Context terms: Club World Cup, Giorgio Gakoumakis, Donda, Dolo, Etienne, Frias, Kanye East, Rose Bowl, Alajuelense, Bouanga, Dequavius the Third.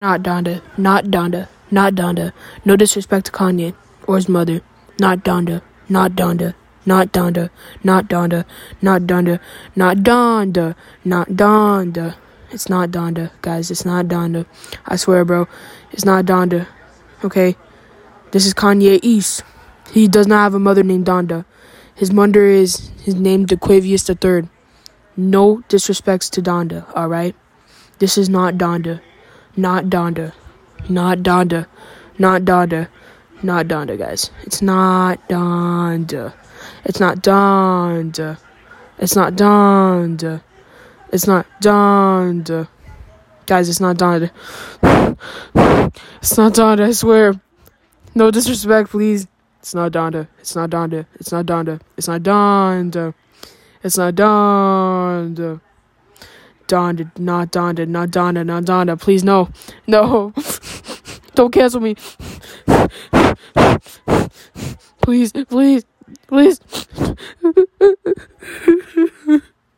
Not Donda, not Donda, not Donda. No disrespect to Kanye or his mother. Not Donda, not Donda, not Donda, not Donda, not Donda, not Donda, not Donda. It's not Donda, guys. It's not Donda. I swear, bro. It's not Donda. Okay? This is Kanye East. He does not have a mother named Donda. His mother is his name Dequavius the Third. No disrespects to Donda, all right? This is not Donda. Not Donda, not Donda, not Donda, not Donda, guys. It's not Donda. It's not Donda. It's not Donda. It's not Donda, guys. It's not Donda. It's not Donda. I swear. No disrespect, please. It's not Donda. It's not Donda. It's not Donda. It's not Donda. It's not Donda. Donda, not Donda, not Donda, not Donda. Please, no. No. Don't cancel me. Please, please, please.